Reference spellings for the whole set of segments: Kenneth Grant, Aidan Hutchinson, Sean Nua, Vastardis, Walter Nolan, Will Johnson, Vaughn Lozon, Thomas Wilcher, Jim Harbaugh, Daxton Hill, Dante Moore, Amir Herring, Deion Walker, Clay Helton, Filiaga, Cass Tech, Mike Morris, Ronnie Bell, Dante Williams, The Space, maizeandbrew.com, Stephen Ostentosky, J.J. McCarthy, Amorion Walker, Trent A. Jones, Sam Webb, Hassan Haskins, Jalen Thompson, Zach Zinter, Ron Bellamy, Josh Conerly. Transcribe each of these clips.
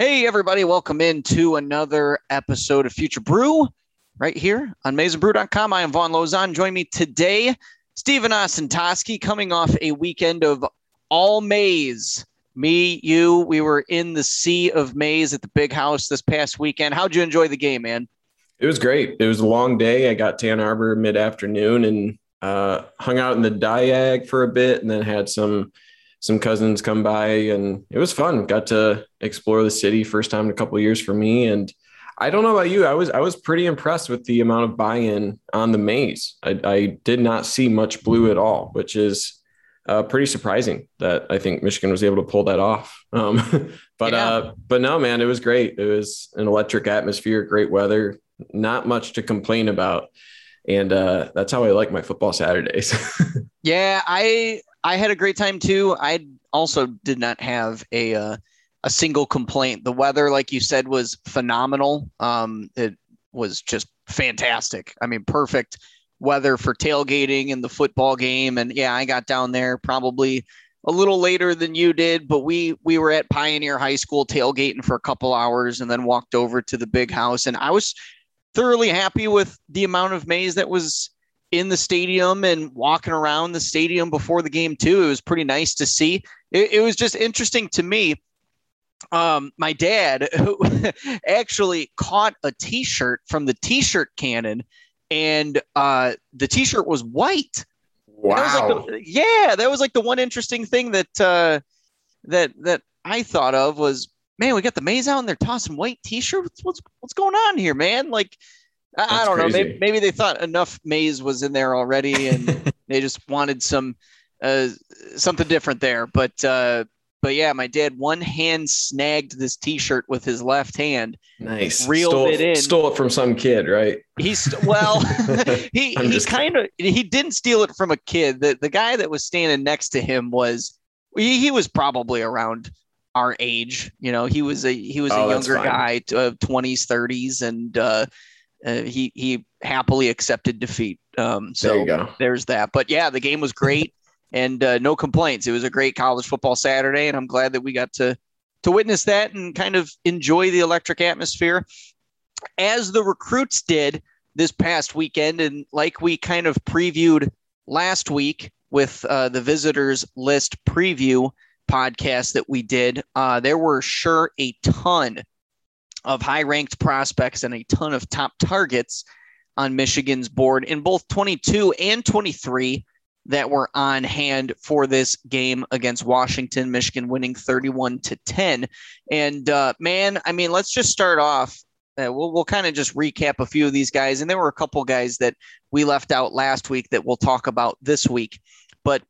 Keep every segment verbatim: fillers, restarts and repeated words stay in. Hey, everybody. Welcome in to another episode of Future Brew right here on maize and brew dot com. I am Vaughn Lozon. Join me today, Stephen Ostentosky, coming off a weekend of all maize. Me, you, we were in the sea of maize at the Big House this past weekend. How'd you enjoy the game, man? It was great. It was a long day. I got to Ann Arbor mid-afternoon and uh, hung out in the Diag for a bit and then had some Some cousins come by, and it was fun. Got to explore the city, first time in a couple of years for me. And I don't know about you, I was I was pretty impressed with the amount of buy-in on the maize. I, I did not see much blue at all, which is uh, pretty surprising that I think Michigan was able to pull that off. Um, but yeah. uh, but no, man, it was great. It was an electric atmosphere, great weather, not much to complain about, and uh, that's how I like my football Saturdays. yeah, I. I had a great time too. I also did not have a uh, a single complaint. The weather, like you said, was phenomenal. Um, it was just fantastic. I mean, perfect weather for tailgating and the football game. And yeah, I got down there probably a little later than you did, but we we were at Pioneer High School tailgating for a couple hours and then walked over to the Big House. And I was thoroughly happy with the amount of maize that was in the stadium and walking around the stadium before the game too. It was pretty nice to see. It, it was just interesting to me. Um, my dad who actually caught a t-shirt from the t-shirt cannon, and uh, the t-shirt was white. Wow. That was like the, yeah. That was like the one interesting thing that, uh, that, that I thought of was, man, we got the maize out and they're tossing white t-shirts. What's, what's going on here, man? Like, That's I don't crazy. know. Maybe, maybe they thought enough maize was in there already, and they just wanted some uh, something different there. But uh, but yeah, my dad one hand snagged this T-shirt with his left hand. Nice. Reeled stole, it in. Stole it from some kid, right? He's well. he he kind of he didn't steal it from a kid. The the guy that was standing next to him was he, he was probably around our age. You know, he was a he was oh, a younger guy, twenties, thirties, and. Uh, Uh, he he happily accepted defeat. Um, so there there's that. But yeah, the game was great and uh, no complaints. It was a great college football Saturday, and I'm glad that we got to to witness that and kind of enjoy the electric atmosphere as the recruits did this past weekend. And like we kind of previewed last week with uh, the visitors list preview podcast that we did, uh, there were sure a ton of high-ranked prospects and a ton of top targets on Michigan's board in both twenty-two and twenty-three that were on hand for this game against Washington, Michigan winning thirty-one to ten. And uh, man, I mean, let's just start off. Uh, we'll we'll kind of just recap a few of these guys. And there were a couple guys that we left out last week that we'll talk about this week, but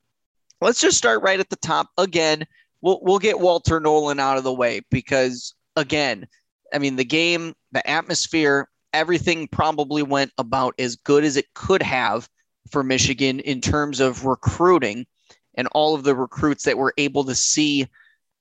let's just start right at the top. Again, we'll, we'll get Walter Nolan out of the way because again, I mean, the game, the atmosphere, everything probably went about as good as it could have for Michigan in terms of recruiting and all of the recruits that were able to see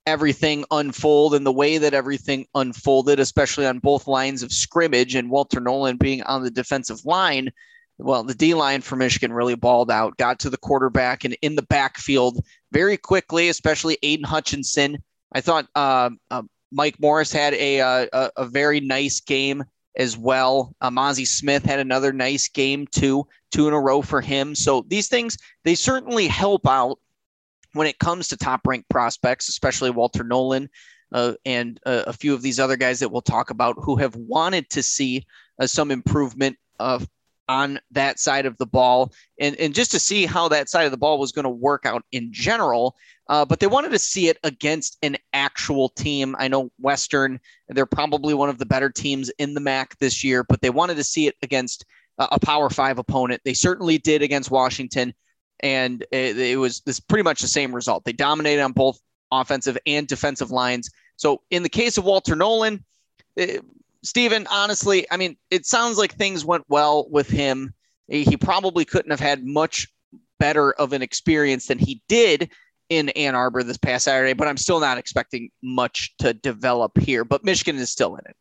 everything unfold and the way that everything unfolded, especially on both lines of scrimmage and Walter Nolan being on the defensive line. Well, the D-line for Michigan really balled out, got to the quarterback and in the backfield very quickly, especially Aidan Hutchinson. I thought, uh, uh Mike Morris had a, a a very nice game as well. Uh, Mozzie Smith had another nice game too, two in a row for him. So these things, they certainly help out when it comes to top-ranked prospects, especially Walter Nolan. uh, and uh, a few of these other guys that we'll talk about who have wanted to see uh, some improvement uh, on that side of the ball, and, and just to see how that side of the ball was going to work out in general. Uh, but they wanted to see it against an actual team. I know Western, they're probably one of the better teams in the M A C this year, but they wanted to see it against a, a Power Five opponent. They certainly did against Washington, and it, it was this pretty much the same result. They dominated on both offensive and defensive lines. So in the case of Walter Nolan, it, Stephen, honestly, I mean, it sounds like things went well with him. He probably couldn't have had much better of an experience than he did in Ann Arbor this past Saturday, but I'm still not expecting much to develop here. But Michigan is still in it.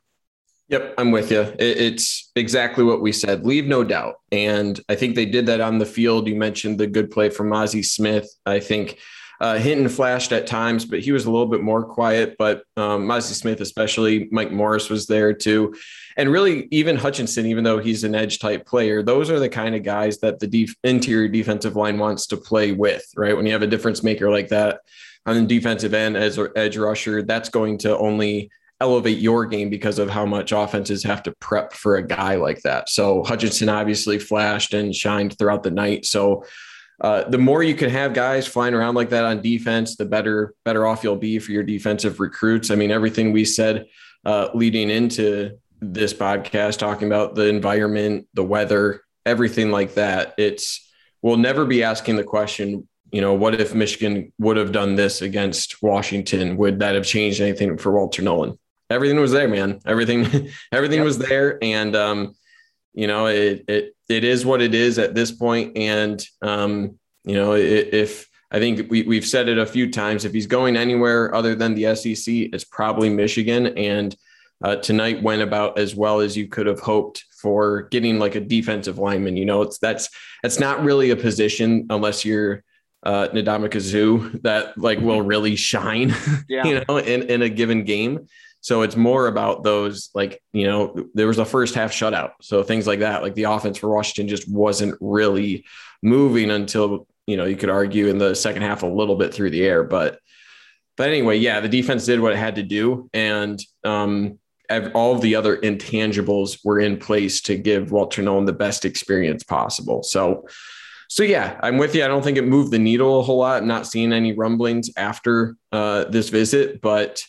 Yep, I'm with you. It's exactly what we said. Leave no doubt. And I think they did that on the field. You mentioned the good play from Mozzie Smith. I think Uh, Hinton flashed at times, but he was a little bit more quiet. But um, Mozzie Smith, especially Mike Morris, was there too. And really, even Hutchinson, even though he's an edge type player, those are the kind of guys that the def- interior defensive line wants to play with, right? When you have a difference maker like that on the defensive end as an edge rusher, that's going to only elevate your game because of how much offenses have to prep for a guy like that. So Hutchinson obviously flashed and shined throughout the night. So Uh, the more you can have guys flying around like that on defense, the better better off you'll be for your defensive recruits. I mean, everything we said uh, leading into this podcast, talking about the environment, the weather, everything like that, it's we'll never be asking the question, you know, what if Michigan would have done this against Washington? Would that have changed anything for Walter Nolan? Everything was there, man. Everything, everything yep. was there. And, um, you know, it it it is what it is at this point. And, um, you know, if, if I think we, we've said it a few times, if he's going anywhere other than the S E C, it's probably Michigan. And uh, tonight went about as well as you could have hoped for getting like a defensive lineman. You know, it's that's that's not really a position unless you're uh, Ndamukong Suh that like will really shine, yeah. you know, in, in a given game. So it's more about those, like, you know, there was a first half shutout. So things like that, like the offense for Washington just wasn't really moving until, you know, you could argue in the second half a little bit through the air. But but anyway, yeah, the defense did what it had to do. And um, all of the other intangibles were in place to give Walter Nolan the best experience possible. So, so yeah, I'm with you. I don't think it moved the needle a whole lot. I'm not seeing any rumblings after uh, this visit, but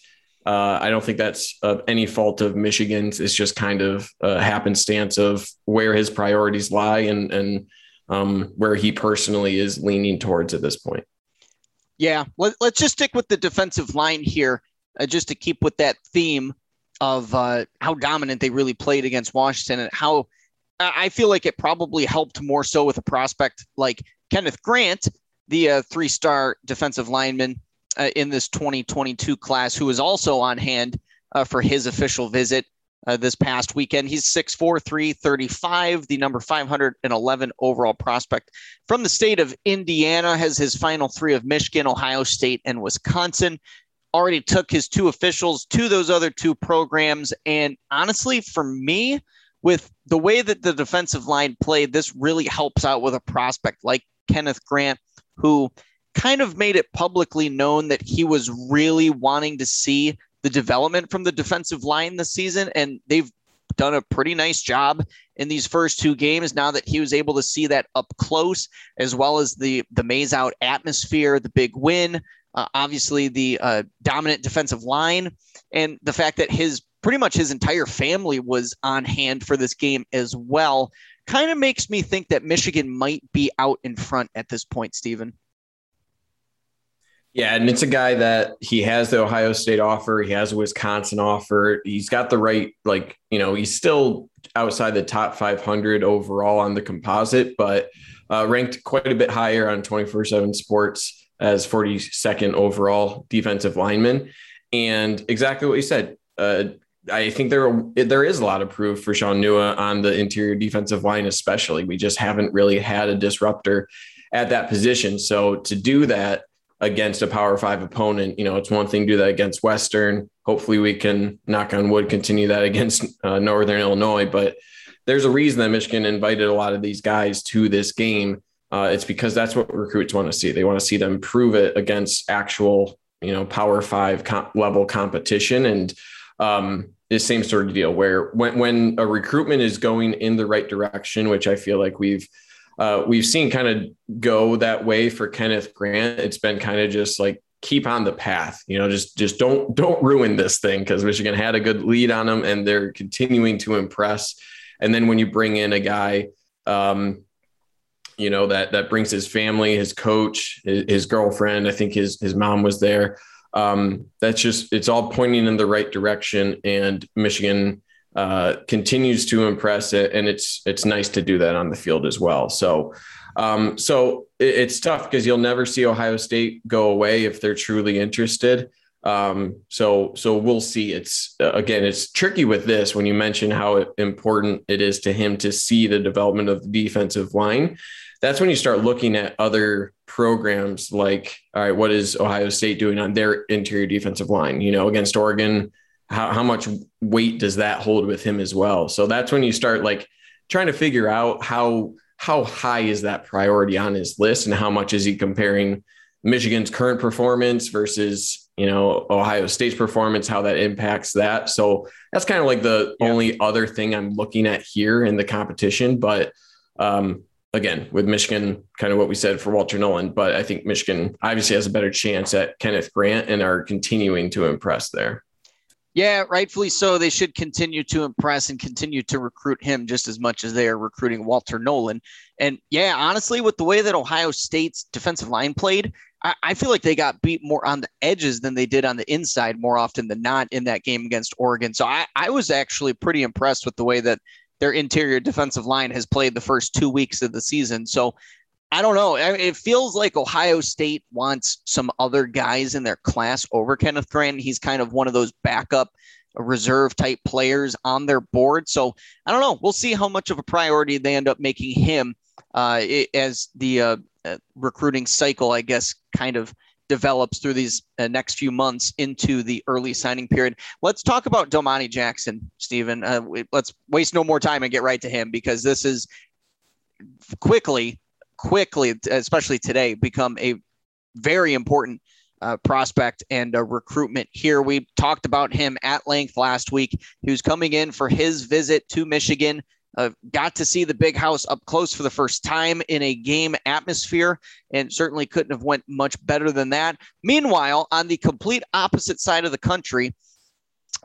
Uh, I don't think that's of any fault of Michigan's. It's just kind of a happenstance of where his priorities lie and, and um, where he personally is leaning towards at this point. Yeah. Let, let's just stick with the defensive line here uh, just to keep with that theme of uh, how dominant they really played against Washington and how I feel like it probably helped more so with a prospect like Kenneth Grant, the uh, three-star defensive lineman Uh, in this twenty twenty-two class, who was also on hand uh, for his official visit uh, this past weekend. He's six four, three thirty-five, the number five hundred eleven overall prospect from the state of Indiana, has his final three of Michigan, Ohio State, and Wisconsin. Already took his two officials to those other two programs. And honestly, for me, with the way that the defensive line played, this really helps out with a prospect like Kenneth Grant, who kind of made it publicly known that he was really wanting to see the development from the defensive line this season. And they've done a pretty nice job in these first two games now that he was able to see that up close, as well as the, the maze out atmosphere, the big win, uh, obviously the uh, dominant defensive line, and the fact that his pretty much his entire family was on hand for this game as well, kind of makes me think that Michigan might be out in front at this point, Stephen. Yeah, and it's a guy that he has the Ohio State offer. He has a Wisconsin offer. He's got the right, like, you know, he's still outside the top five hundred overall on the composite, but uh, ranked quite a bit higher on twenty-four seven Sports as forty-second overall defensive lineman. And exactly what you said. Uh, I think there there is a lot of proof for Sean Nua on the interior defensive line, especially. We just haven't really had a disruptor at that position. So to do that against a Power Five opponent, you know, it's one thing to do that against Western. Hopefully we can, knock on wood, continue that against uh, Northern Illinois, but there's a reason that Michigan invited a lot of these guys to this game. Uh, it's because that's what recruits want to see. They want to see them prove it against actual you know, power five comp- level competition. And um, the same sort of deal where when, when a recruitment is going in the right direction, which I feel like we've, uh, we've seen kind of go that way for Kenneth Grant. It's been kind of just like, keep on the path, you know, just, just don't, don't ruin this thing. Cause Michigan had a good lead on them and they're continuing to impress. And then when you bring in a guy, um, you know, that, that brings his family, his coach, his, his girlfriend, I think his, his mom was there. Um, that's just, it's all pointing in the right direction, and Michigan uh, continues to impress it. And it's, it's nice to do that on the field as well. So, Um, so it, it's tough because you'll never see Ohio State go away if they're truly interested. Um, so, so we'll see. It's uh, again, it's tricky with this when you mention how important it is to him to see the development of the defensive line. That's when you start looking at other programs like, all right, what is Ohio State doing on their interior defensive line, you know, against Oregon? How, how much weight does that hold with him as well? So that's when you start like trying to figure out how, how high is that priority on his list, and how much is he comparing Michigan's current performance versus, you know, Ohio State's performance, how that impacts that. So that's kind of like the yeah. only other thing I'm looking at here in the competition. But um, again, with Michigan, kind of what we said for Walter Nolan, but I think Michigan obviously has a better chance at Kenneth Grant and are continuing to impress there. Yeah, rightfully so. They should continue to impress and continue to recruit him just as much as they are recruiting Walter Nolan. And yeah, honestly, with the way that Ohio State's defensive line played, I, I feel like they got beat more on the edges than they did on the inside more often than not in that game against Oregon. So I, I was actually pretty impressed with the way that their interior defensive line has played the first two weeks of the season. So I don't know. It feels like Ohio State wants some other guys in their class over Kenneth Grant. He's kind of one of those backup reserve type players on their board. So I don't know. We'll see how much of a priority they end up making him uh, as the uh, recruiting cycle, I guess, kind of develops through these uh, next few months into the early signing period. Let's talk about Domani Jackson, Stephen. Uh, let's waste no more time and get right to him, because this is quickly... quickly, especially today, become a very important uh, prospect and a recruitment here. We talked about him at length last week. He was coming in for his visit to Michigan, uh, got to see the big house up close for the first time in a game atmosphere, and certainly couldn't have went much better than that. Meanwhile, on the complete opposite side of the country,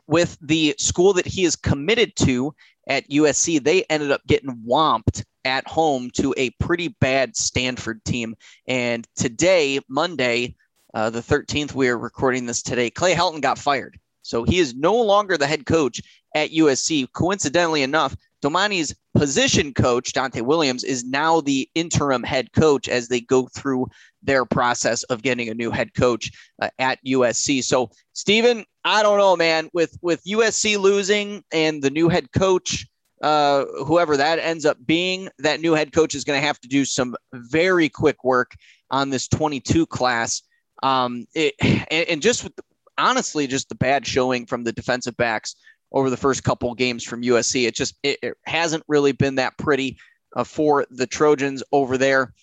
with the school that he is committed to at U S C, they ended up getting whomped at home to a pretty bad Stanford team. And today, Monday, uh, the thirteenth, we are recording this today, Clay Helton got fired. So he is no longer the head coach at U S C. Coincidentally enough, Domani's position coach, Dante Williams, is now the interim head coach as they go through their process of getting a new head coach uh, at U S C. So, Stephen, I don't know, man, with, with U S C losing and the new head coach, Uh, whoever that ends up being, that new head coach is going to have to do some very quick work on this twenty-two class. Um, it, and, and just with the, honestly, just the bad showing from the defensive backs over the first couple games from U S C. It just it, it hasn't really been that pretty uh, for the Trojans over there.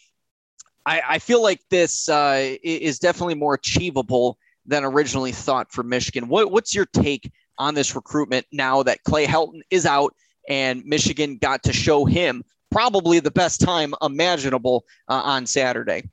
I, I feel like this uh, is definitely more achievable than originally thought for Michigan. What, what's your take on this recruitment now that Clay Helton is out and Michigan got to show him probably the best time imaginable uh, on Saturday?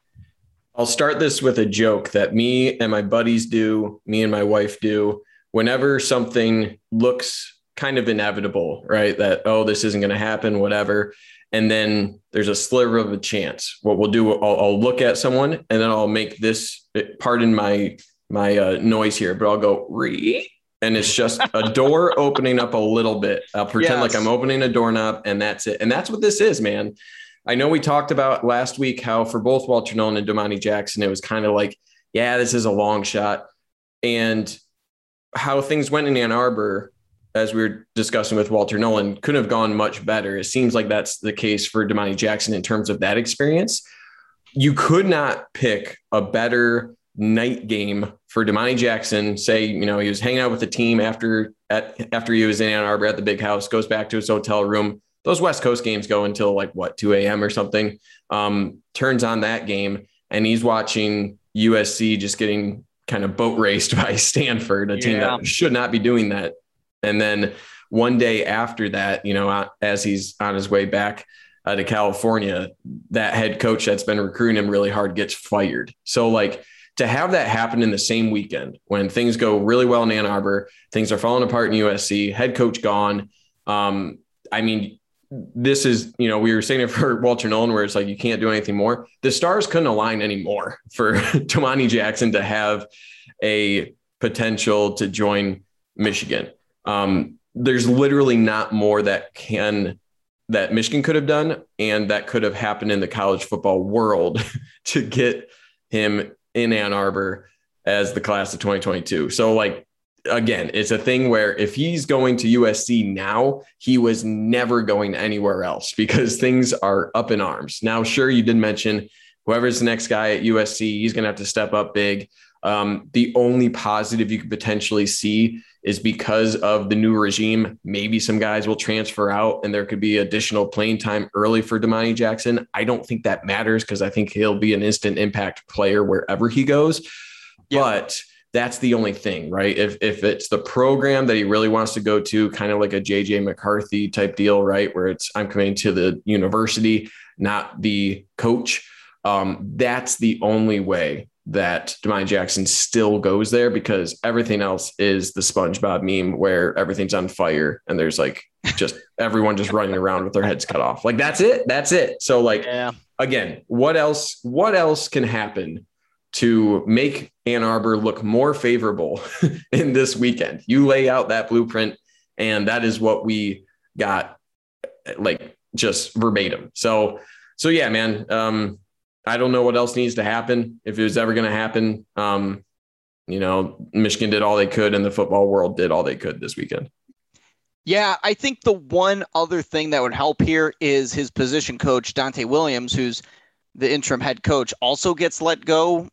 I'll start this with a joke that me and my buddies do, me and my wife do, whenever something looks kind of inevitable, right? That, oh, this isn't going to happen, whatever. And then there's a sliver of a chance. What we'll do, I'll, I'll look at someone and then I'll make this, pardon my my uh, noise here, but I'll go, re. And it's just a door opening up a little bit. I'll pretend yes. like I'm opening a doorknob, and that's it. And that's what this is, man. I know we talked about last week how for both Walter Nolan and Domani Jackson, it was kind of like, yeah, this is a long shot. And how things went in Ann Arbor, as we were discussing with Walter Nolan, couldn't have gone much better. It seems like that's the case for Domani Jackson in terms of that experience. You could not pick a better night game for Domani Jackson. Say, you know, he was hanging out with the team after at after he was in Ann Arbor at the big house, goes back to his hotel room. Those West Coast games go until like what, two a.m. or something. Um, turns on that game and he's watching U S C just getting kind of boat raced by Stanford, a team yeah. that should not be doing that. And then one day after that, you know, as he's on his way back uh, to California, that head coach that's been recruiting him really hard gets fired. So like to have that happen in the same weekend when things go really well in Ann Arbor, things are falling apart in U S C, head coach gone. Um, I mean, this is, you know, we were saying it for Walter Nolan, where it's like, you can't do anything more. The stars couldn't align anymore for Domani Jackson to have a potential to join Michigan. Um, there's literally not more that can, that Michigan could have done. And that could have happened in the college football world to get him in Ann Arbor as the class of twenty twenty-two. So like, again, it's a thing where if he's going to U S C now, he was never going anywhere else because things are up in arms. Now, sure, you did mention whoever's the next guy at U S C, he's going to have to step up big. Um, the only positive you could potentially see is because of the new regime, maybe some guys will transfer out and there could be additional playing time early for Domani Jackson. I don't think that matters because I think he'll be an instant impact player wherever he goes. Yeah. But that's the only thing, right? If if it's the program that he really wants to go to, kind of like a J J. McCarthy type deal, right? Where it's, I'm coming to the university, not the coach. Um, that's the only way that Domani Jackson still goes there because everything else is the SpongeBob meme where everything's on fire and there's like just everyone just running around with their heads cut off. Like, that's it. That's it. So like, yeah. again, what else, what else can happen to make Ann Arbor look more favorable in this weekend? You lay out that blueprint and that is what we got, like just verbatim. So, so yeah, man, um, I don't know what else needs to happen if it was ever going to happen. Um, you know, Michigan did all they could and the football world did all they could this weekend. Yeah, I think the one other thing that would help here is his position coach, Dante Williams, who's the interim head coach, also gets let go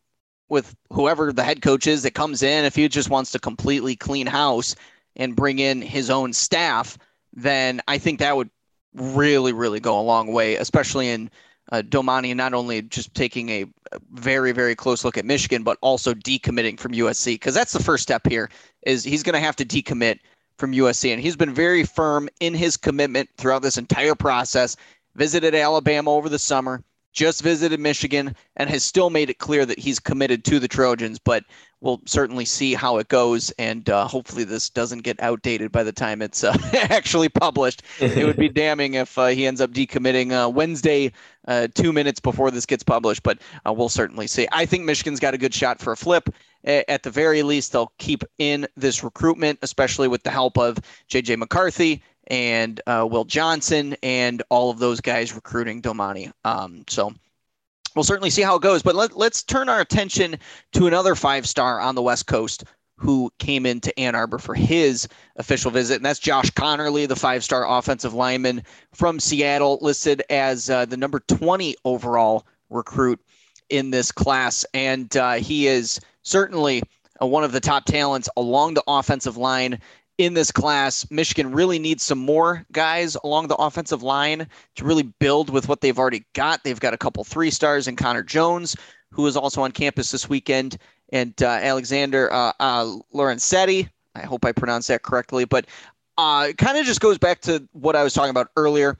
with whoever the head coach is that comes in. If he just wants to completely clean house and bring in his own staff, then I think that would really, really go a long way, especially in uh, Domani, not only just taking a very, very close look at Michigan, but also decommitting from U S C. Because that's the first step here is he's going to have to decommit from U S C. And he's been very firm in his commitment throughout this entire process, visited Alabama over the summer, just visited Michigan, and has still made it clear that he's committed to the Trojans, but we'll certainly see how it goes. And uh, hopefully this doesn't get outdated by the time it's uh, actually published. It would be damning if uh, he ends up decommitting uh, Wednesday, uh, two minutes before this gets published, but uh, we'll certainly see. I think Michigan's got a good shot for a flip. A- at the very least, they'll keep in this recruitment, especially with the help of J J. McCarthy and uh, Will Johnson and all of those guys recruiting Domani. Um, so we'll certainly see how it goes. But let, let's turn our attention to another five-star on the West Coast who came into Ann Arbor for his official visit, and that's Josh Conerly, the five-star offensive lineman from Seattle, listed as uh, the number twenty overall recruit in this class. And uh, he is certainly uh, one of the top talents along the offensive line in this class. Michigan really needs some more guys along the offensive line to really build with what they've already got. They've got a couple three stars and Connor Jones, who is also on campus this weekend, and uh, Alexander uh, uh, Lorenzetti. I hope I pronounced that correctly, but uh, it kind of just goes back to what I was talking about earlier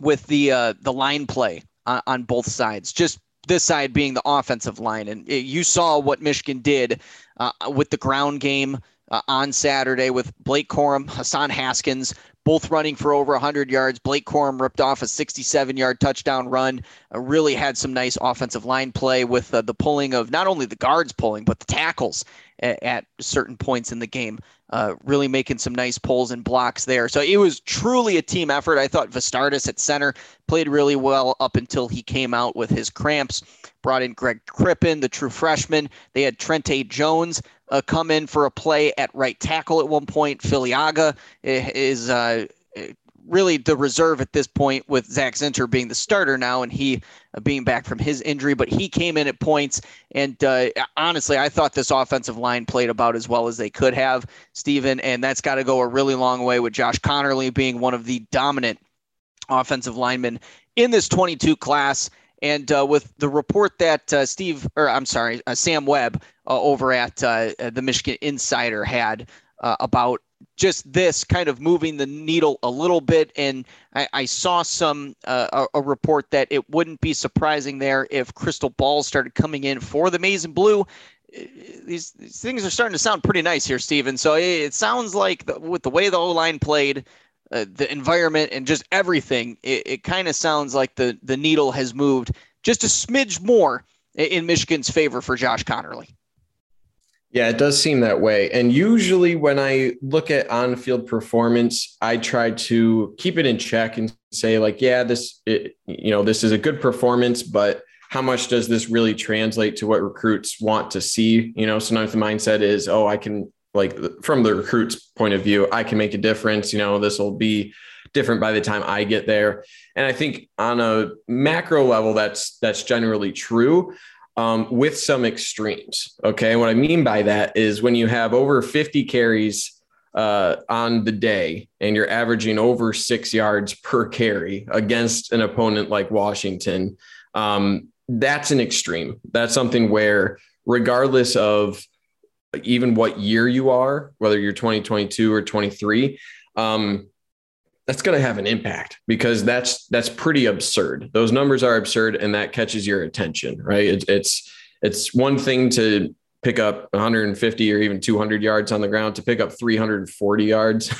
with the uh, the line play on, on both sides. Just this side being the offensive line, and it, you saw what Michigan did uh, with the ground game Uh, on Saturday with Blake Corum, Hassan Haskins, both running for over one hundred yards. Blake Corum ripped off a sixty-seven-yard touchdown run, uh, really had some nice offensive line play with uh, the pulling of not only the guards pulling, but the tackles a- at certain points in the game, uh, really making some nice pulls and blocks there. So it was truly a team effort. I thought Vastardis at center played really well up until he came out with his cramps. Brought in Greg Crippen, the true freshman. They had Trent A. Jones Uh, come in for a play at right tackle at one point. Filiaga is uh, really the reserve at this point, with Zach Zinter being the starter now and he uh, being back from his injury. But he came in at points, and uh, honestly, I thought this offensive line played about as well as they could have, Stephen, and that's got to go a really long way with Josh Conerly being one of the dominant offensive linemen in this twenty-two class. And uh, with the report that uh, Steve, or I'm sorry, uh, Sam Webb uh, over at uh, the Michigan Insider had uh, about just this kind of moving the needle a little bit. And I, I saw some uh, a, a report that it wouldn't be surprising there if crystal balls started coming in for the Maize and Blue. These, these things are starting to sound pretty nice here, Steven. So it, it sounds like the, with the way the O-line played, Uh, the environment and just everything, it, it kind of sounds like the, the needle has moved just a smidge more in, in Michigan's favor for Josh Conerly. Yeah, it does seem that way. And usually when I look at on-field performance, I try to keep it in check and say like, yeah, this, it, you know, this is a good performance, but how much does this really translate to what recruits want to see? You know, sometimes the mindset is, oh, I can, like from the recruit's point of view, I can make a difference. You know, this will be different by the time I get there. And I think on a macro level, that's, that's generally true um, with some extremes. Okay. What I mean by that is when you have over fifty carries uh, on the day and you're averaging over six yards per carry against an opponent like Washington, um, that's an extreme. That's something where regardless of even what year you are, whether you're twenty twenty-two or twenty-three, um, that's going to have an impact because that's, that's pretty absurd. Those numbers are absurd and that catches your attention, right? It, it's, it's one thing to pick up one hundred fifty or even two hundred yards on the ground. To pick up three hundred forty yards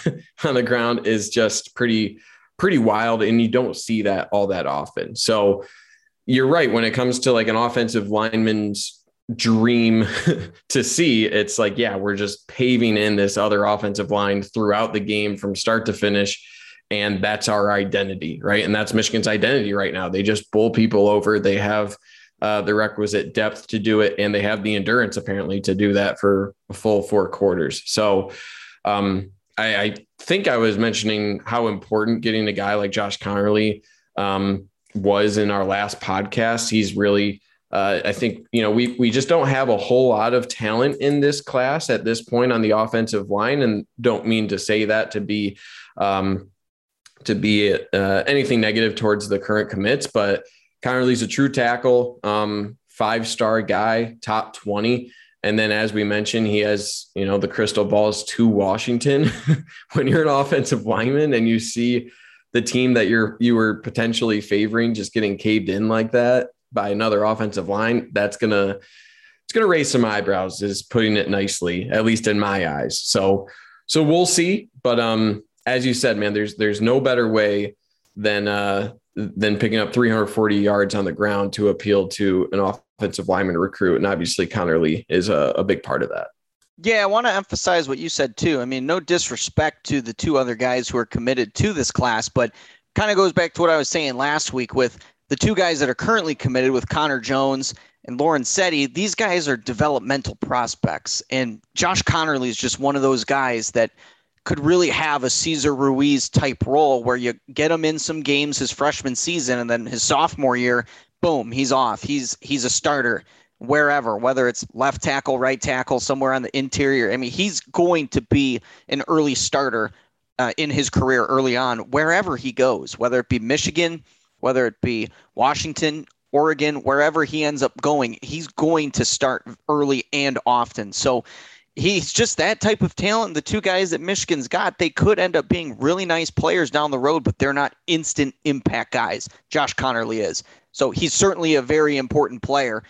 on the ground is just pretty, pretty wild. And you don't see that all that often. So you're right. When it comes to like an offensive lineman's dream to see, it's like, yeah, we're just paving in this other offensive line throughout the game from start to finish. And that's our identity, right? And that's Michigan's identity right now. They just bowl people over. They have uh, the requisite depth to do it. And they have the endurance apparently to do that for a full four quarters. So um, I, I think I was mentioning how important getting a guy like Josh Conerly um, was in our last podcast. He's really, Uh, I think, you know, we we just don't have a whole lot of talent in this class at this point on the offensive line, and don't mean to say that to be um, to be uh, anything negative towards the current commits. But Conerly's a true tackle, um, five-star guy, top twenty. And then, as we mentioned, he has, you know, the crystal balls to Washington. When you're an offensive lineman and you see the team that you're you were potentially favoring just getting caved in like that by another offensive line, that's going to, it's going to raise some eyebrows, is putting it nicely, at least in my eyes. So, so we'll see. But um, as you said, man, there's, there's no better way than, uh, than picking up three hundred forty yards on the ground to appeal to an offensive lineman recruit. And obviously Conerly is a, a big part of that. Yeah. I want to emphasize what you said too. I mean, no disrespect to the two other guys who are committed to this class, but kind of goes back to what I was saying last week with the two guys that are currently committed with Connor Jones and Lauren Setti. These guys are developmental prospects. And Josh Conerly is just one of those guys that could really have a Cesar Ruiz type role where you get him in some games his freshman season and then his sophomore year, boom, he's off. He's he's a starter wherever, whether it's left tackle, right tackle, somewhere on the interior. I mean, he's going to be an early starter uh, in his career early on, wherever he goes, whether it be Michigan, whether it be Washington, Oregon, wherever he ends up going, he's going to start early and often. So he's just that type of talent. The two guys that Michigan's got, they could end up being really nice players down the road, but they're not instant impact guys. Josh Conerly is. So he's certainly a very important player,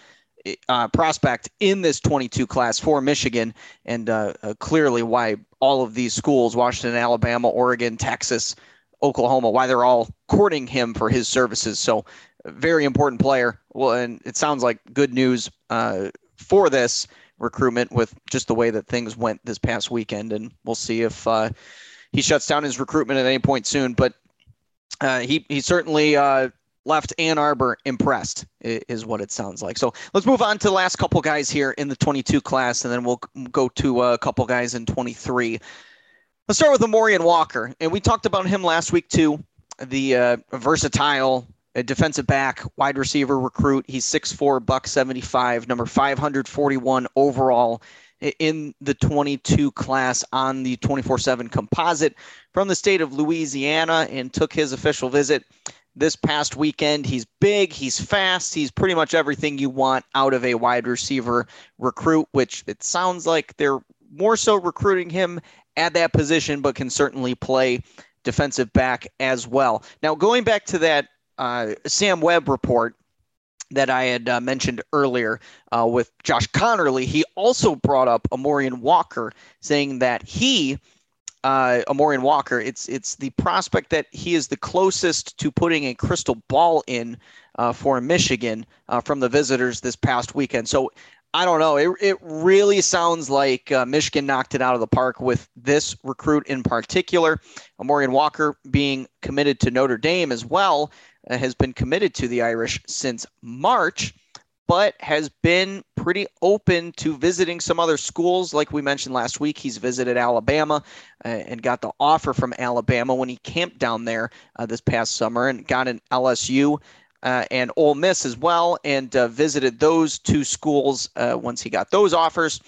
uh, prospect in this twenty-two class for Michigan, and uh, uh, clearly why all of these schools, Washington, Alabama, Oregon, Texas, Oklahoma, why they're all courting him for his services. So very important player. Well, and it sounds like good news uh, for this recruitment with just the way that things went this past weekend. And we'll see if uh, he shuts down his recruitment at any point soon, but uh, he, he certainly uh, left Ann Arbor impressed is what it sounds like. So let's move on to the last couple guys here in the twenty-two class, and then we'll go to a couple guys in twenty-three. Let's start with Amorion Walker, and we talked about him last week too. The uh, versatile uh, defensive back, wide receiver recruit. He's six foot four, buck seventy-five, number five hundred forty-one overall in the twenty-two class on the twenty-four seven composite from the state of Louisiana, and took his official visit this past weekend. He's big, he's fast, he's pretty much everything you want out of a wide receiver recruit, which it sounds like they're more so recruiting him at that position, but can certainly play defensive back as well. Now, going back to that uh, Sam Webb report that I had uh, mentioned earlier uh, with Josh Conerly, he also brought up Amorion Walker, saying that he, uh, Amorion Walker, it's it's the prospect that he is the closest to putting a crystal ball in uh, for Michigan uh, from the visitors this past weekend. So I don't know. It it really sounds like uh, Michigan knocked it out of the park with this recruit in particular. Amorion Walker, being committed to Notre Dame as well, uh, has been committed to the Irish since March, but has been pretty open to visiting some other schools. Like we mentioned last week, he's visited Alabama uh, and got the offer from Alabama when he camped down there uh, this past summer, and got an L S U Uh, and Ole Miss as well, and uh, visited those two schools uh, once he got those offers,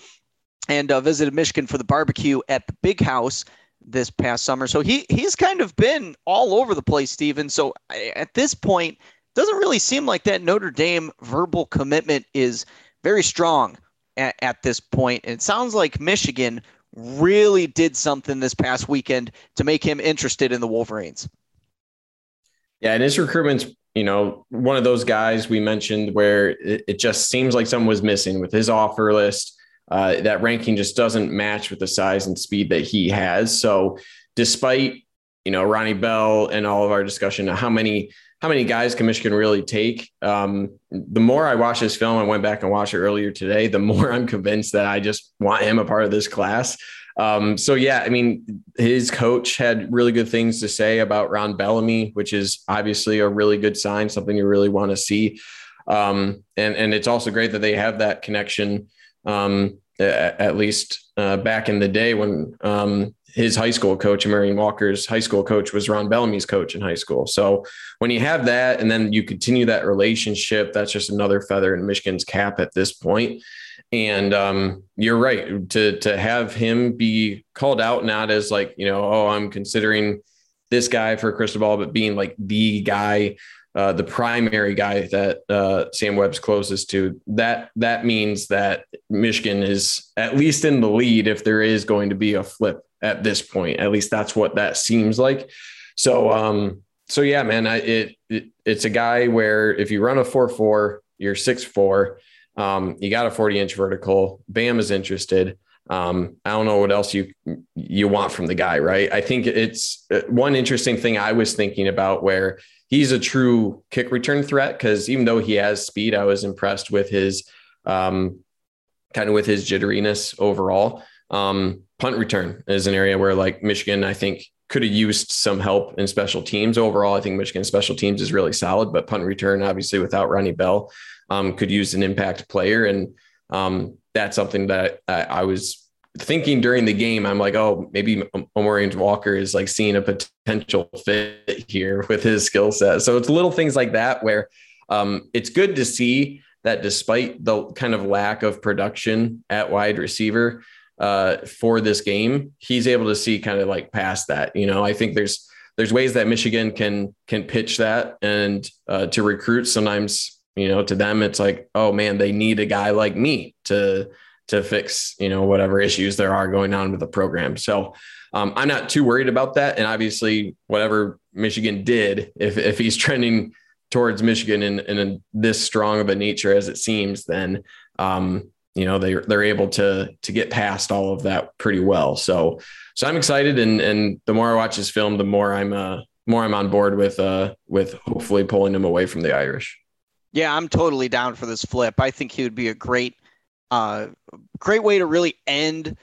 and uh, visited Michigan for the barbecue at the Big House this past summer. So he he's kind of been all over the place, Stephen. So at this point, it doesn't really seem like that Notre Dame verbal commitment is very strong at, at this point. And it sounds like Michigan really did something this past weekend to make him interested in the Wolverines. Yeah, and his recruitment's, you know, one of those guys we mentioned where it, it just seems like someone was missing with his offer list. Uh, that ranking just doesn't match with the size and speed that he has. So despite, you know, Ronnie Bell and all of our discussion of how many, how many guys can Michigan really take? Um, the more I watch this film, I went back and watched it earlier today, the more I'm convinced that I just want him a part of this class. Um, so, yeah, I mean, his coach had really good things to say about Ron Bellamy, which is obviously a really good sign, something you really want to see. Um, and, and it's also great that they have that connection, um, at, at least uh, back in the day when um, his high school coach, Amorion Walker's high school coach, was Ron Bellamy's coach in high school. So when you have that and then you continue that relationship, that's just another feather in Michigan's cap at this point. And um, you're right to to have him be called out, not as like, you know, oh, I'm considering this guy for crystal ball, but being like the guy, uh, the primary guy that uh, Sam Webb's closest to. That that means that Michigan is at least in the lead if there is going to be a flip at this point. At least that's what that seems like. So um, so yeah, man, I, it, it it's a guy where if you run a four four, you're six four. Um, you got a forty inch vertical. Bam is interested. Um, I don't know what else you, you want from the guy, right? I think it's one interesting thing I was thinking about where he's a true kick return threat. Cause even though he has speed, I was impressed with his, um, kind of with his jitteriness overall. Um, punt return is an area where like Michigan, I think could have used some help in special teams overall. I think Michigan special teams is really solid, but punt return, obviously without Ronnie Bell, Um, could use an impact player. And um, that's something that I, I was thinking during the game. I'm like, oh, maybe Amorion Walker is like seeing a potential fit here with his skill set. So it's little things like that where um, it's good to see that despite the kind of lack of production at wide receiver uh, for this game, he's able to see kind of like past that. You know, I think there's there's ways that Michigan can can pitch that and uh, to recruit sometimes. You know, to them, it's like, oh, man, they need a guy like me to to fix, you know, whatever issues there are going on with the program. So um, I'm not too worried about that. And obviously, whatever Michigan did, if if he's trending towards Michigan in, in this strong of a nature as it seems, then, um, you know, they, they're able to to get past all of that pretty well. So so I'm excited. And and the more I watch this film, the more I'm uh, more I'm on board with uh, with hopefully pulling him away from the Irish. Yeah, I'm totally down for this flip. I think he would be a great, uh, great way to really end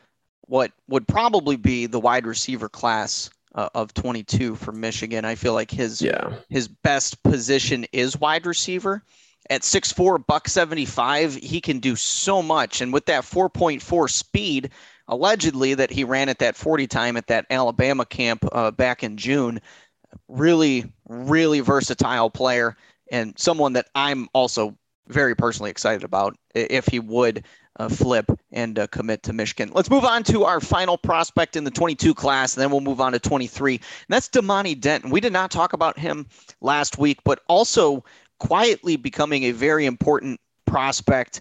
what would probably be the wide receiver class uh, of twenty-two for Michigan. I feel like his yeah. his best position is wide receiver. At six four, buck seventy-five, he can do so much. And with that four point four speed, allegedly that he ran at that forty time at that Alabama camp uh, back in June, really, really versatile player. And someone that I'm also very personally excited about if he would Uh, flip and uh, commit to Michigan. Let's move on to our final prospect in the twenty-two class, and then we'll move on to twenty-three. And that's Damani Dent. We did not talk about him last week, but also quietly becoming a very important prospect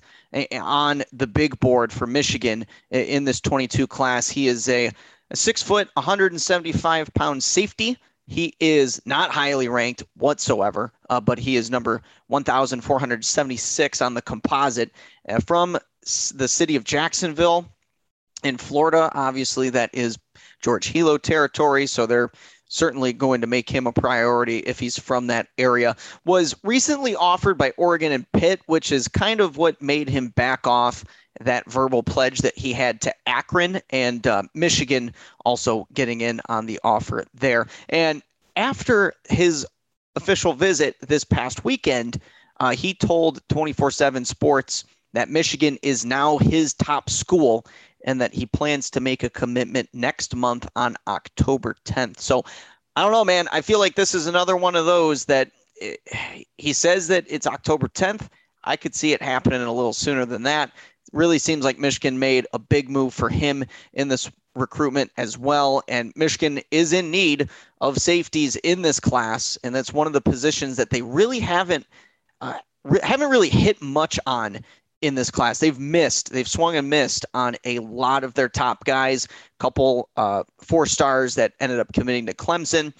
on the big board for Michigan in this twenty-two class. He is a, a six foot, one hundred seventy-five pound safety. He is not highly ranked whatsoever, uh, but he is number one thousand four hundred seventy-six on the composite uh, from the city of Jacksonville in Florida. Obviously, that is George Hilo territory, so they're certainly going to make him a priority if he's from that area. Was recently offered by Oregon and Pitt, which is kind of what made him back off that verbal pledge that he had to Akron, and uh, Michigan also getting in on the offer there. And after his official visit this past weekend, uh, he told twenty-four seven Sports that Michigan is now his top school and that he plans to make a commitment next month on October tenth. So I don't know, man. I feel like this is another one of those that it, he says that it's October tenth. I could see it happening a little sooner than that. It really seems like Michigan made a big move for him in this recruitment as well. And Michigan is in need of safeties in this class. And that's one of the positions that they really haven't, uh, re- haven't really hit much on in this class. They've missed, they've swung and missed on a lot of their top guys, a couple uh, four stars that ended up committing to Clemson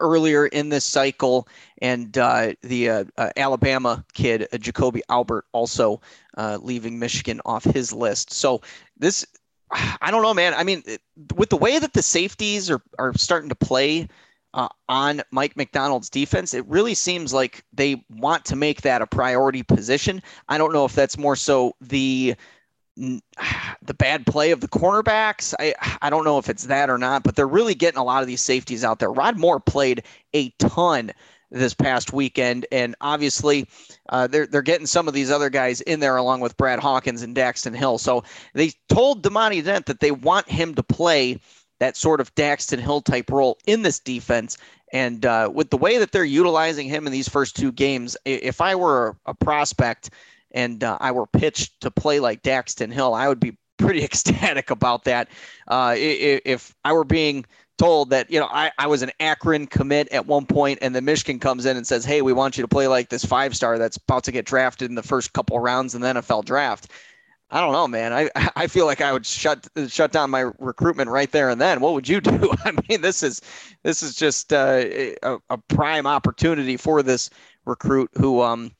earlier in this cycle. And uh, the uh, uh, Alabama kid, uh, Jacoby Albert, also uh, leaving Michigan off his list. So this, I don't know, man. I mean, it, with the way that the safeties are, are starting to play Uh, on Mike McDonald's defense, it really seems like they want to make that a priority position. I don't know if that's more so the the bad play of the cornerbacks. I, I don't know if it's that or not, but they're really getting a lot of these safeties out there. Rod Moore played a ton this past weekend, and obviously uh, they're, they're getting some of these other guys in there along with Brad Hawkins and Daxton Hill. So they told Damani Dent that they want him to play that sort of Daxton Hill type role in this defense. And uh, with the way that they're utilizing him in these first two games, if I were a prospect and uh, I were pitched to play like Daxton Hill, I would be pretty ecstatic about that. Uh, if I were being told that, you know, I, I was an Akron commit at one point, and then Michigan comes in and says, hey, we want you to play like this five-star that's about to get drafted in the first couple rounds in the N F L draft. I don't know, man. I, I feel like I would shut shut down my recruitment right there and then. What would you do? I mean, this is this is just uh, a, a prime opportunity for this recruit who um,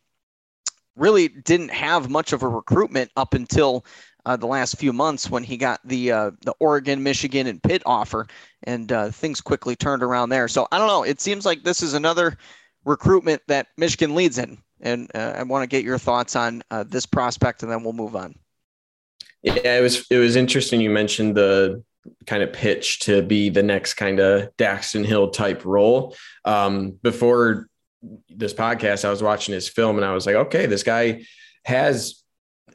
really didn't have much of a recruitment up until uh, the last few months when he got the uh, the Oregon, Michigan, and Pitt offer, and uh, things quickly turned around there. So I don't know. It seems like this is another recruitment that Michigan leads in, and uh, I want to get your thoughts on uh, this prospect, and then we'll move on. Yeah, it was it was interesting. You mentioned the kind of pitch to be the next kind of Daxton Hill type role. Um, before this podcast, I was watching his film and I was like, okay, this guy has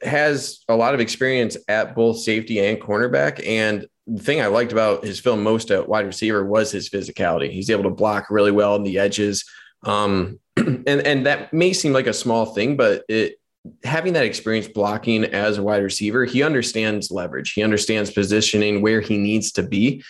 has a lot of experience at both safety and cornerback. And the thing I liked about his film most at wide receiver was his physicality. He's able to block really well on the edges. Um, and and that may seem like a small thing, but it. Having that experience blocking as a wide receiver, he understands leverage. He understands positioning where he needs to be.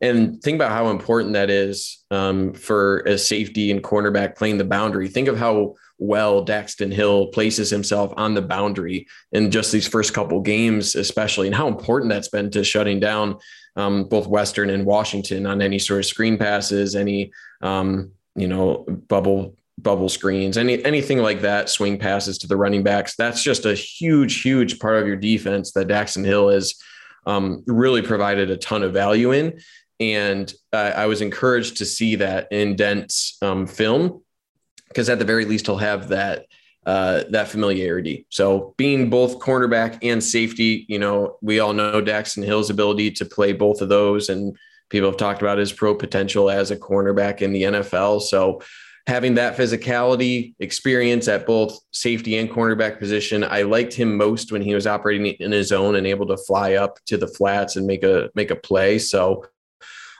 And think about how important that is um, for a safety and cornerback playing the boundary. Think of how well Daxton Hill places himself on the boundary in just these first couple games, especially, and how important that's been to shutting down um, both Western and Washington on any sort of screen passes, any, um, you know, bubble bubble screens, any, anything like that, swing passes to the running backs. That's just a huge, huge part of your defense that Daxton Hill has um, really provided a ton of value in. And uh, I was encouraged to see that in Dent's um, film, because at the very least he'll have that, uh, that familiarity. So being both cornerback and safety, you know, we all know Daxton Hill's ability to play both of those. And people have talked about his pro potential as a cornerback in the N F L. So having that physicality experience at both safety and cornerback position, I liked him most when he was operating in his zone and able to fly up to the flats and make a make a play. So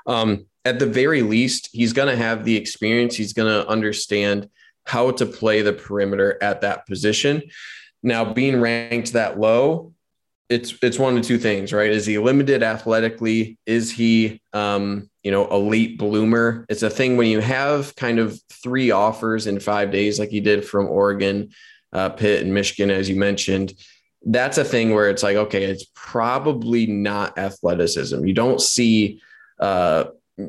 um, at the very least, he's going to have the experience. He's going to understand how to play the perimeter at that position. Now, being ranked that low, it's it's one of two things, right? Is he limited athletically? Is he, um, you know, a late bloomer? It's a thing when you have kind of three offers in five days, like he did from Oregon, uh, Pitt, and Michigan, as you mentioned. That's a thing where it's like, okay, it's probably not athleticism. You don't see, uh,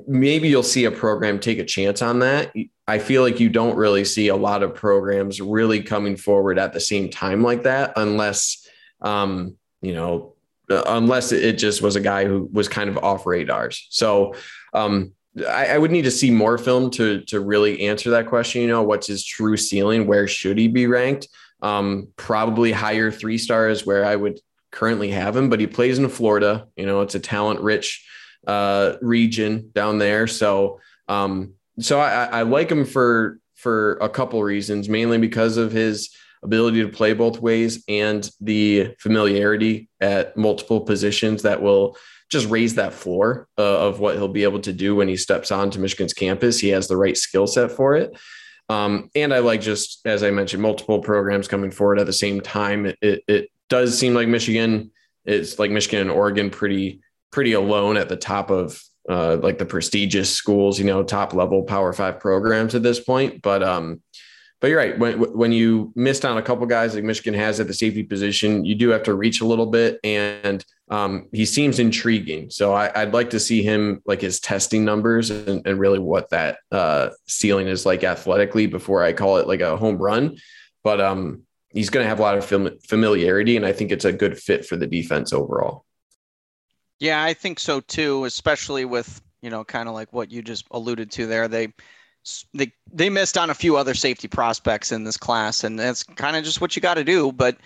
maybe you'll see a program take a chance on that. I feel like you don't really see a lot of programs really coming forward at the same time like that, unless, um, you know, unless it just was a guy who was kind of off radars. So um, I, I would need to see more film to, to really answer that question. You know, what's his true ceiling? Where should he be ranked? Um, probably higher three stars where I would currently have him, but he plays in Florida. You know, it's a talent rich uh, region down there. So, um, so I, I like him for, for a couple reasons, mainly because of his ability to play both ways and the familiarity at multiple positions that will just raise that floor uh, of what he'll be able to do when he steps onto Michigan's campus. He has the right skill set for it. Um, and I like, just as I mentioned, multiple programs coming forward at the same time. It, it, it does seem like Michigan is like Michigan and Oregon pretty, pretty alone at the top of uh, like the prestigious schools, you know, top level Power Five programs at this point. But, um, but you're right. When, when you missed on a couple guys like Michigan has at the safety position, you do have to reach a little bit, and um, he seems intriguing. So I, I'd like to see him, like his testing numbers and, and really what that uh, ceiling is like athletically before I call it like a home run. But um, he's going to have a lot of familiarity, and I think it's a good fit for the defense overall. Yeah, I think so too, especially with, you know, kind of like what you just alluded to there. They, They they missed on a few other safety prospects in this class, and that's kind of just what you got to do. But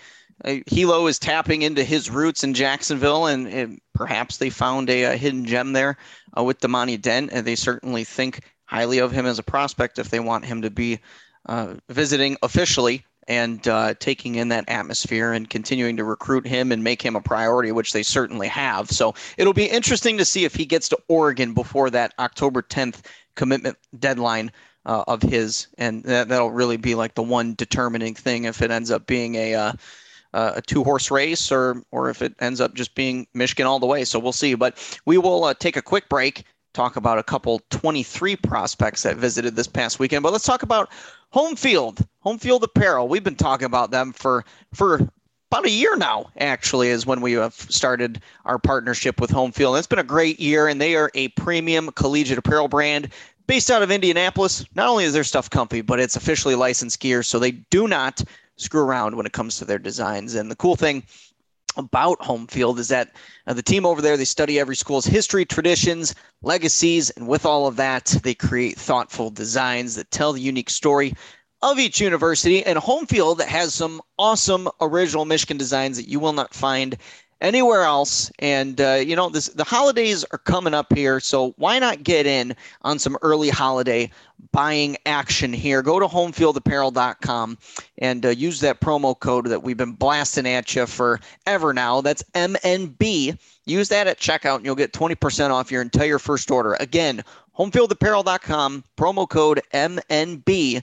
uh, Hilo is tapping into his roots in Jacksonville, and, and perhaps they found a, a hidden gem there uh, with Damani Dent, and they certainly think highly of him as a prospect if they want him to be uh, visiting officially and uh, taking in that atmosphere and continuing to recruit him and make him a priority, which they certainly have. So it'll be interesting to see if he gets to Oregon before that October tenth commitment deadline uh, of his, and that, that'll really be like the one determining thing if it ends up being a uh, a two-horse race or or if it ends up just being Michigan all the way. So we'll see, but we will uh, take a quick break, talk about a couple twenty-three prospects that visited this past weekend. But let's talk about home field home field apparel. We've been talking about them for for about a year now, actually, is when we have started our partnership with Home Field. It's been a great year, and they are a premium collegiate apparel brand based out of Indianapolis. Not only is their stuff comfy, but it's officially licensed gear, so they do not screw around when it comes to their designs. And the cool thing about Home Field is that uh, the team over there, they study every school's history, traditions, legacies, and with all of that, they create thoughtful designs that tell the unique story of each university. And Home Field has some awesome original Michigan designs that you will not find anywhere else. And, uh, you know, this, the holidays are coming up here, so why not get in on some early holiday buying action here? Go to home field apparel dot com and uh, use that promo code that we've been blasting at you forever now. That's M N B. Use that at checkout, and you'll get twenty percent off your entire first order. Again, home field apparel dot com, promo code M N B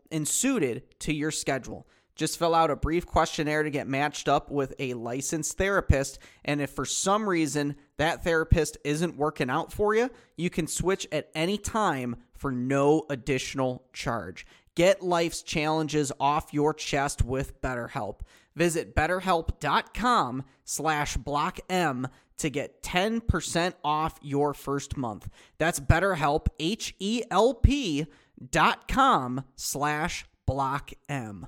and suited to your schedule. Just fill out a brief questionnaire to get matched up with a licensed therapist, and if for some reason that therapist isn't working out for you, you can switch at any time for no additional charge. Get life's challenges off your chest with BetterHelp. Visit betterhelp.com slash block M to get ten percent off your first month. That's BetterHelp, H E L P dot com slash block M.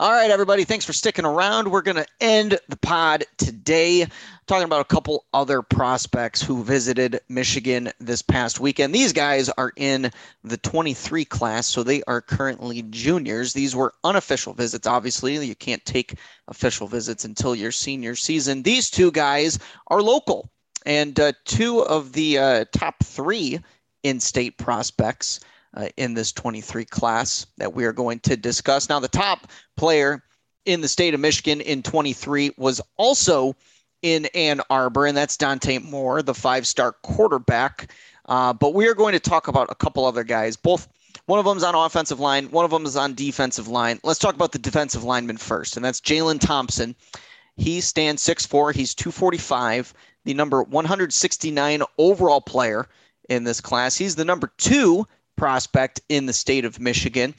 All right, everybody, thanks for sticking around. We're going to end the pod today talking about a couple other prospects who visited Michigan this past weekend. These guys are in the twenty-three class, so they are currently juniors. These were unofficial visits, obviously. You can't take official visits until your senior season. These two guys are local, and uh, two of the uh, top three in-state prospects Uh, in this twenty-three class that we are going to discuss. Now, the top player in the state of Michigan in twenty-three was also in Ann Arbor, and that's Dante Moore, the five-star quarterback. Uh, but we are going to talk about a couple other guys. Both, one of them is on offensive line, one of them is on defensive line. Let's talk about the defensive lineman first, and that's Jalen Thompson. He stands six foot four. He's two forty-five, the number one hundred sixty-nine overall player in this class. He's the number two prospect in the state of Michigan.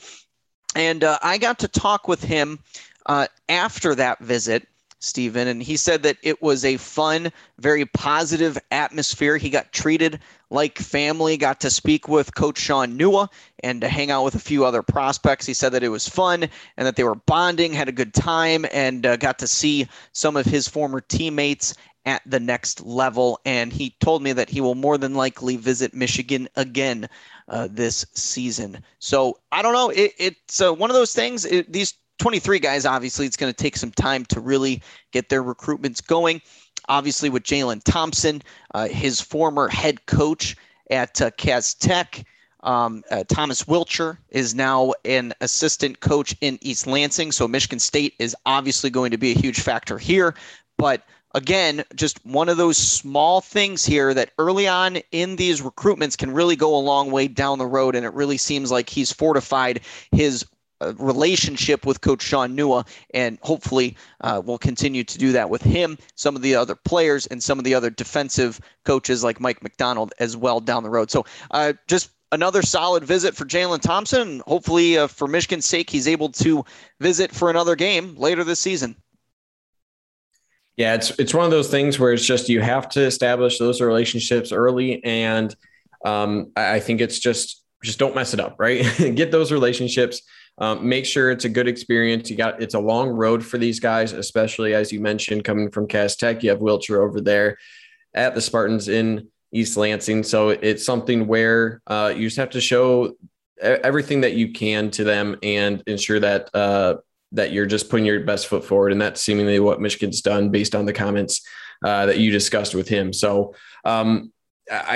And uh, I got to talk with him uh, after that visit, Stephen, and he said that it was a fun, very positive atmosphere. He got treated like family, got to speak with Coach Sean Nua and to hang out with a few other prospects. He said that it was fun and that they were bonding, had a good time, and uh, got to see some of his former teammates at the next level. And he told me that he will more than likely visit Michigan again uh, this season. So I don't know. It, it's uh, one of those things. It, these twenty-three guys, obviously, it's going to take some time to really get their recruitments going. Obviously, with Jalen Thompson, uh, his former head coach at uh, Cass Tech, Um, uh, Thomas Wilcher is now an assistant coach in East Lansing. So Michigan State is obviously going to be a huge factor here. But again, just one of those small things here that early on in these recruitments can really go a long way down the road. And it really seems like he's fortified his uh, relationship with Coach Sean Nua, and hopefully uh, will continue to do that with him, some of the other players, and some of the other defensive coaches like Mike McDonald as well down the road. So uh, just another solid visit for Jalen Thompson. Hopefully, uh, for Michigan's sake, he's able to visit for another game later this season. Yeah, it's it's one of those things where it's just you have to establish those relationships early, and um, I think it's just just don't mess it up, right? Get those relationships. Um, make sure it's a good experience. You got it's a long road for these guys, especially as you mentioned, coming from Cass Tech. You have Wilcher over there at the Spartans in East Lansing. So it's something where uh, you just have to show everything that you can to them and ensure that uh, that you're just putting your best foot forward. And that's seemingly what Michigan's done based on the comments uh, that you discussed with him. So um,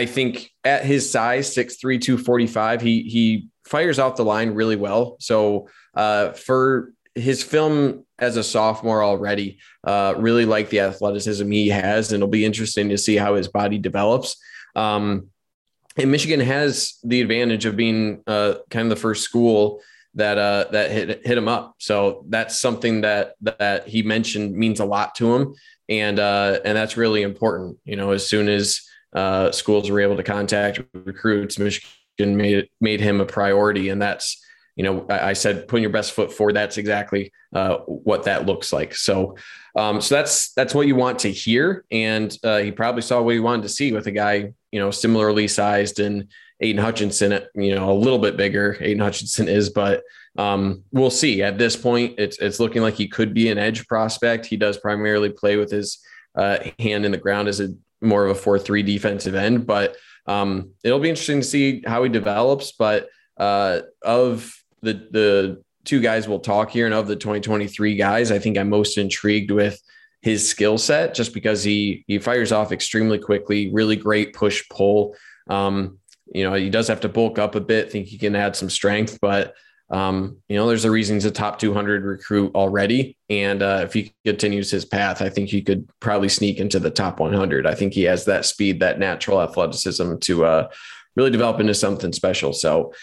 I think at his size, six three, two forty-five, he, he fires off the line really well. So uh, for his film as a sophomore already, uh, really like the athleticism he has, and it'll be interesting to see how his body develops. Um, and Michigan has the advantage of being uh, kind of the first school that uh, that hit, hit him up. So that's something that that he mentioned means a lot to him, and uh, and that's really important. You know, as soon as uh, schools were able to contact recruits, Michigan made it, made him a priority, and that's, you know, I said, putting your best foot forward. That's exactly uh, what that looks like. So, um, so that's, that's what you want to hear. And uh, he probably saw what he wanted to see with a guy, you know, similarly sized, and Aidan Hutchinson, you know, a little bit bigger. Aidan Hutchinson is, but um, we'll see at this point. It's, it's looking like he could be an edge prospect. He does primarily play with his uh, hand in the ground as a more of a four three defensive end, but um, it'll be interesting to see how he develops. But uh, of, The the two guys we'll talk here, and of the twenty twenty-three guys, I think I'm most intrigued with his skill set, just because he he fires off extremely quickly, really great push pull. Um, you know, he does have to bulk up a bit. I think he can add some strength, but um, you know, there's a reason he's a top two hundred recruit already. And uh, if he continues his path, I think he could probably sneak into the top one hundred. I think he has that speed, that natural athleticism to uh, really develop into something special. So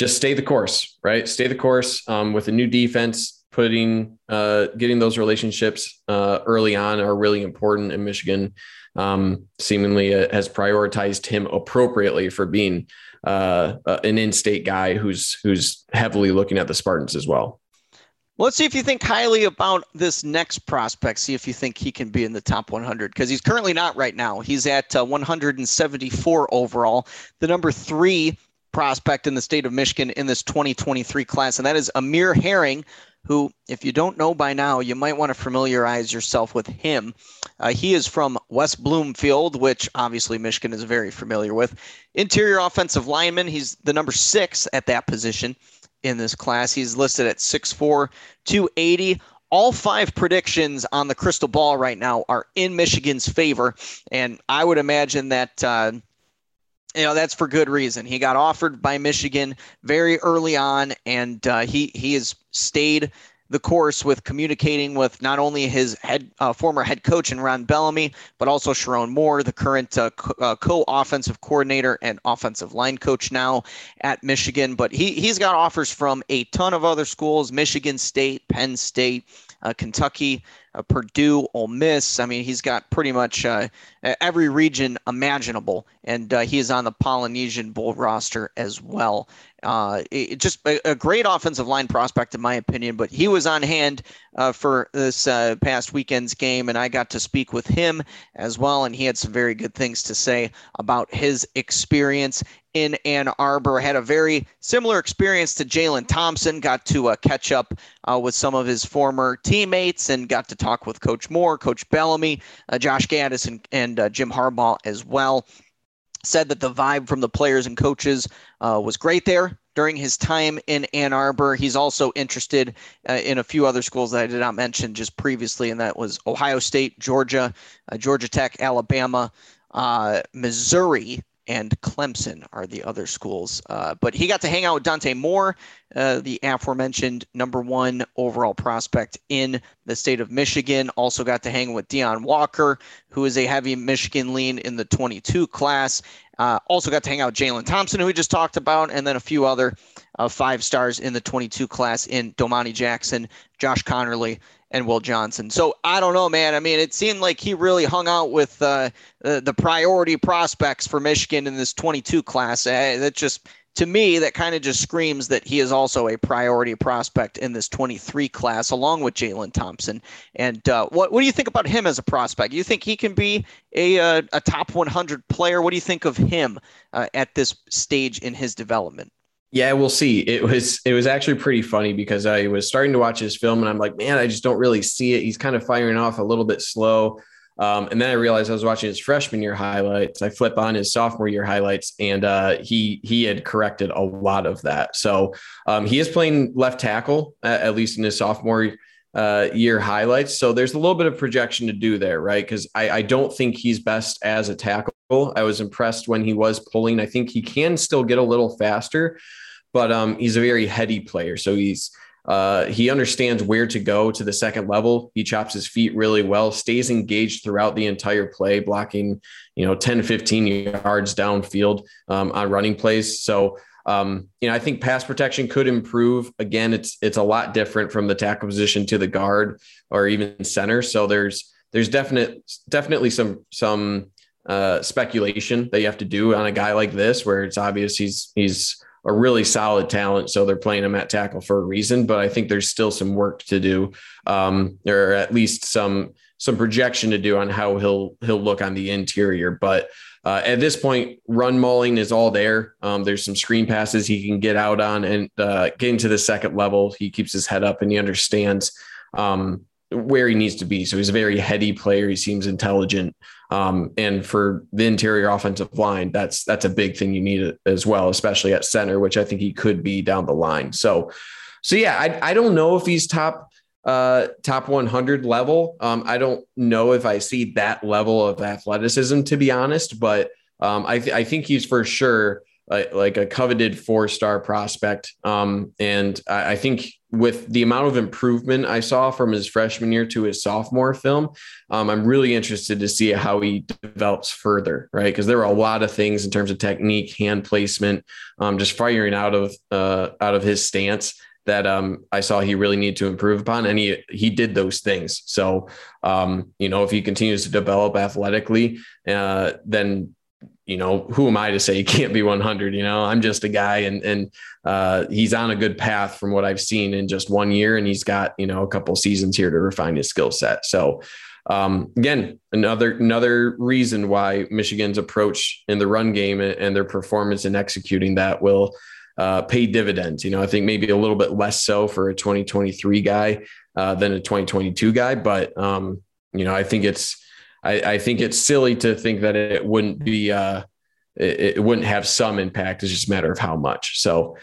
just stay the course, right? Stay the course um, with a new defense. Putting, uh, getting those relationships uh, early on are really important. And Michigan um, seemingly uh, has prioritized him appropriately for being uh, uh, an in-state guy who's who's heavily looking at the Spartans as well. Let's see if you think highly about this next prospect. See if you think he can be in the top one hundred, because he's currently not right now. He's at uh, one hundred seventy-four overall, the number three prospect in the state of Michigan in this twenty twenty-three class, and that is Amir Herring, who, if you don't know by now, you might want to familiarize yourself with him. Uh, he is from West Bloomfield, which obviously Michigan is very familiar with. Interior offensive lineman, he's the number six at that position in this class. He's listed at six foot four, two eighty. All five predictions on the crystal ball right now are in Michigan's favor, and I would imagine that uh, you know that's for good reason. He got offered by Michigan very early on, and uh, he he has stayed the course with communicating with not only his head uh, former head coach and Ron Bellamy, but also Sharon Moore, the current uh, co- uh, co-offensive coordinator and offensive line coach now at Michigan. But he, he's got offers from a ton of other schools: Michigan State, Penn State, uh, Kentucky, uh, Purdue, Ole Miss. I mean, he's got pretty much uh, every region imaginable, and uh, he is on the Polynesian Bowl roster as well. Uh, it, just a, a great offensive line prospect, in my opinion, but he was on hand uh, for this uh, past weekend's game, and I got to speak with him as well, and he had some very good things to say about his experience in Ann Arbor. Had a very similar experience to Jalen Thompson, got to uh, catch up uh, with some of his former teammates and got to talk with Coach Moore, Coach Bellamy, uh, Josh Gaddis, and, and uh, Jim Harbaugh as well. Said that the vibe from the players and coaches uh, was great there during his time in Ann Arbor. He's also interested uh, in a few other schools that I did not mention just previously, and that was Ohio State, Georgia, uh, Georgia Tech, Alabama, uh, Missouri, and Clemson are the other schools. Uh, but he got to hang out with Dante Moore, uh, the aforementioned number one overall prospect in the state of Michigan. Also got to hang with Deion Walker, who is a heavy Michigan lean in the twenty-two class. Uh, also got to hang out with Jalen Thompson, who we just talked about, and then a few other uh, five stars in the twenty-two class in Domani Jackson, Josh Conerly, and Will Johnson. So I don't know, man. I mean, it seemed like he really hung out with uh, the, the priority prospects for Michigan in this twenty-two class. Uh, that just, to me, that kind of just screams that he is also a priority prospect in this twenty-three class, along with Jalen Thompson. And uh, what what do you think about him as a prospect? You think he can be a uh, a top one hundred player? What do you think of him uh, at this stage in his development? Yeah, we'll see. It was it was actually pretty funny because I was starting to watch his film and I'm like, man, I just don't really see it. He's kind of firing off a little bit slow. Um, and then I realized I was watching his freshman year highlights. I flip on his sophomore year highlights, and uh, he he had corrected a lot of that. So um, he is playing left tackle, at, at least in his sophomore uh, year highlights. So there's a little bit of projection to do there, right? Because I, I don't think he's best as a tackle. I was impressed when he was pulling. I think he can still get a little faster, but um, he's a very heady player. So he's uh, he understands where to go to the second level. He chops his feet really well, stays engaged throughout the entire play, blocking, you know, ten to fifteen yards downfield um, on running plays. So, um, you know, I think pass protection could improve. Again, it's it's a lot different from the tackle position to the guard or even center. So there's there's definite definitely some some. Uh, speculation that you have to do on a guy like this, where it's obvious he's he's a really solid talent, so they're playing him at tackle for a reason. But I think there's still some work to do, um, or at least some some projection to do on how he'll he'll look on the interior. But uh, at this point, run mauling is all there. Um, there's some screen passes he can get out on and uh, get into the second level. He keeps his head up and he understands um, where he needs to be. So he's a very heady player. He seems intelligent. Um, and for the interior offensive line, that's, that's a big thing you need as well, especially at center, which I think he could be down the line. So, so yeah, I, I don't know if he's top, uh, top one hundred level. Um, I don't know if I see that level of athleticism, to be honest, but, um, I, th- I think he's for sure a, like a coveted four-star prospect. Um, and I, I think with the amount of improvement I saw from his freshman year to his sophomore film, um, I'm really interested to see how he develops further, right? Because there were a lot of things in terms of technique, hand placement, um, just firing out of uh, out of his stance that um, I saw he really needed to improve upon, and he he did those things. So, um, you know, if he continues to develop athletically, uh, then you know, who am I to say he can't be one hundred? You know, I'm just a guy, and, and uh, he's on a good path from what I've seen in just one year. And he's got, you know, a couple seasons here to refine his skill set. So Um, again, another another reason why Michigan's approach in the run game and their performance in executing that will uh, pay dividends. You know, I think maybe a little bit less so for a twenty twenty-three guy uh, than a twenty twenty-two guy. But, um, you know, I think it's I, I think it's silly to think that it wouldn't be uh, it, it wouldn't have some impact. It's just a matter of how much. So.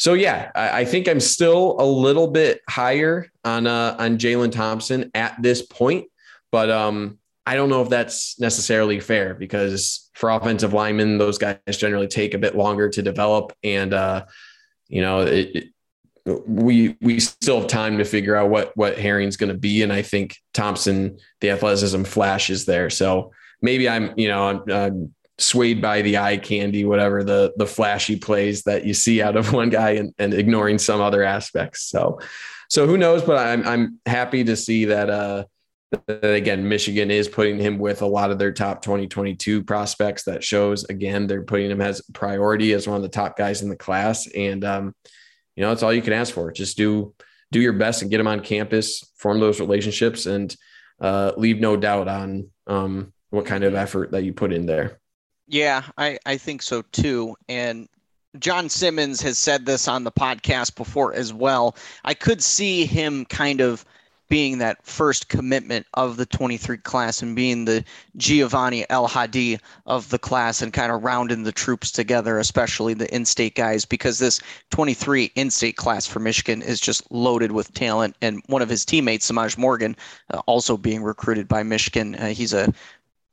So, yeah, I, I think I'm still a little bit higher on uh, on Jalen Thompson at this point. But um, I don't know if that's necessarily fair, because for offensive linemen, those guys generally take a bit longer to develop. And, uh, you know, it, it, we we still have time to figure out what what Herring's going to be. And I think Thompson, the athleticism flash is there. So maybe I'm, you know, I'm, I'm swayed by the eye candy, whatever the, the flashy plays that you see out of one guy and, and ignoring some other aspects. So, so who knows, but I'm, I'm happy to see that, uh, that again, Michigan is putting him with a lot of their top twenty twenty-two prospects. That shows, again, they're putting him as priority as one of the top guys in the class. And, um, you know, it's all you can ask for. Just do, do your best and get him on campus, form those relationships, and uh, leave no doubt on um, what kind of effort that you put in there. Yeah, I, I think so, too. And John Simmons has said this on the podcast before as well. I could see him kind of being that first commitment of the twenty-three class and being the Giovanni El Hadi of the class and kind of rounding the troops together, especially the in-state guys, because this twenty-three in-state class for Michigan is just loaded with talent. And one of his teammates, Samaj Morgan, uh, also being recruited by Michigan. Uh, he's a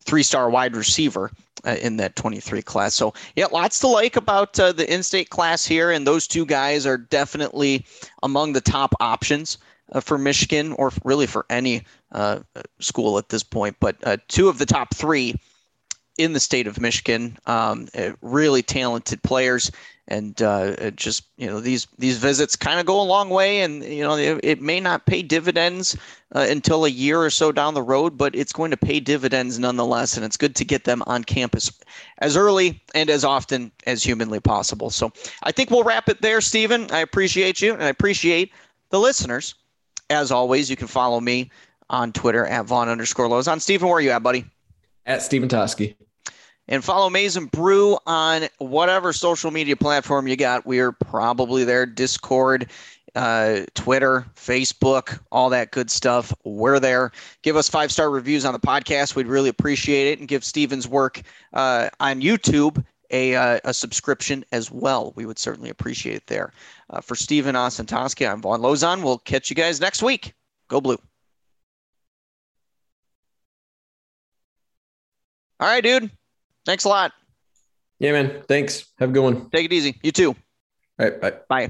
three-star wide receiver uh, in that twenty-three class. So, yeah, lots to like about uh, the in-state class here, and those two guys are definitely among the top options uh, for Michigan, or really for any uh, school at this point. But uh, two of the top three in the state of Michigan, um, really talented players. And uh, just, you know, these these visits kind of go a long way, and, you know, it, it may not pay dividends uh, until a year or so down the road, but it's going to pay dividends nonetheless. And it's good to get them on campus as early and as often as humanly possible. So I think we'll wrap it there, Stephen. I appreciate you, and I appreciate the listeners. As always, you can follow me on Twitter at Vaughn underscore Lozon. Stephen, where are you at, buddy? At Stephen Tosky. And follow Maize and Brew on whatever social media platform you got. We are probably there. Discord, uh, Twitter, Facebook, all that good stuff. We're there. Give us five-star reviews on the podcast. We'd really appreciate it. And give Steven's work uh, on YouTube a, uh, a subscription as well. We would certainly appreciate it there. Uh, for Stephen Ostentosky, I'm Vaughn Lozon. We'll catch you guys next week. Go Blue. All right, dude. Thanks a lot. Yeah, man. Thanks. Have a good one. Take it easy. You too. All right. Bye. Bye.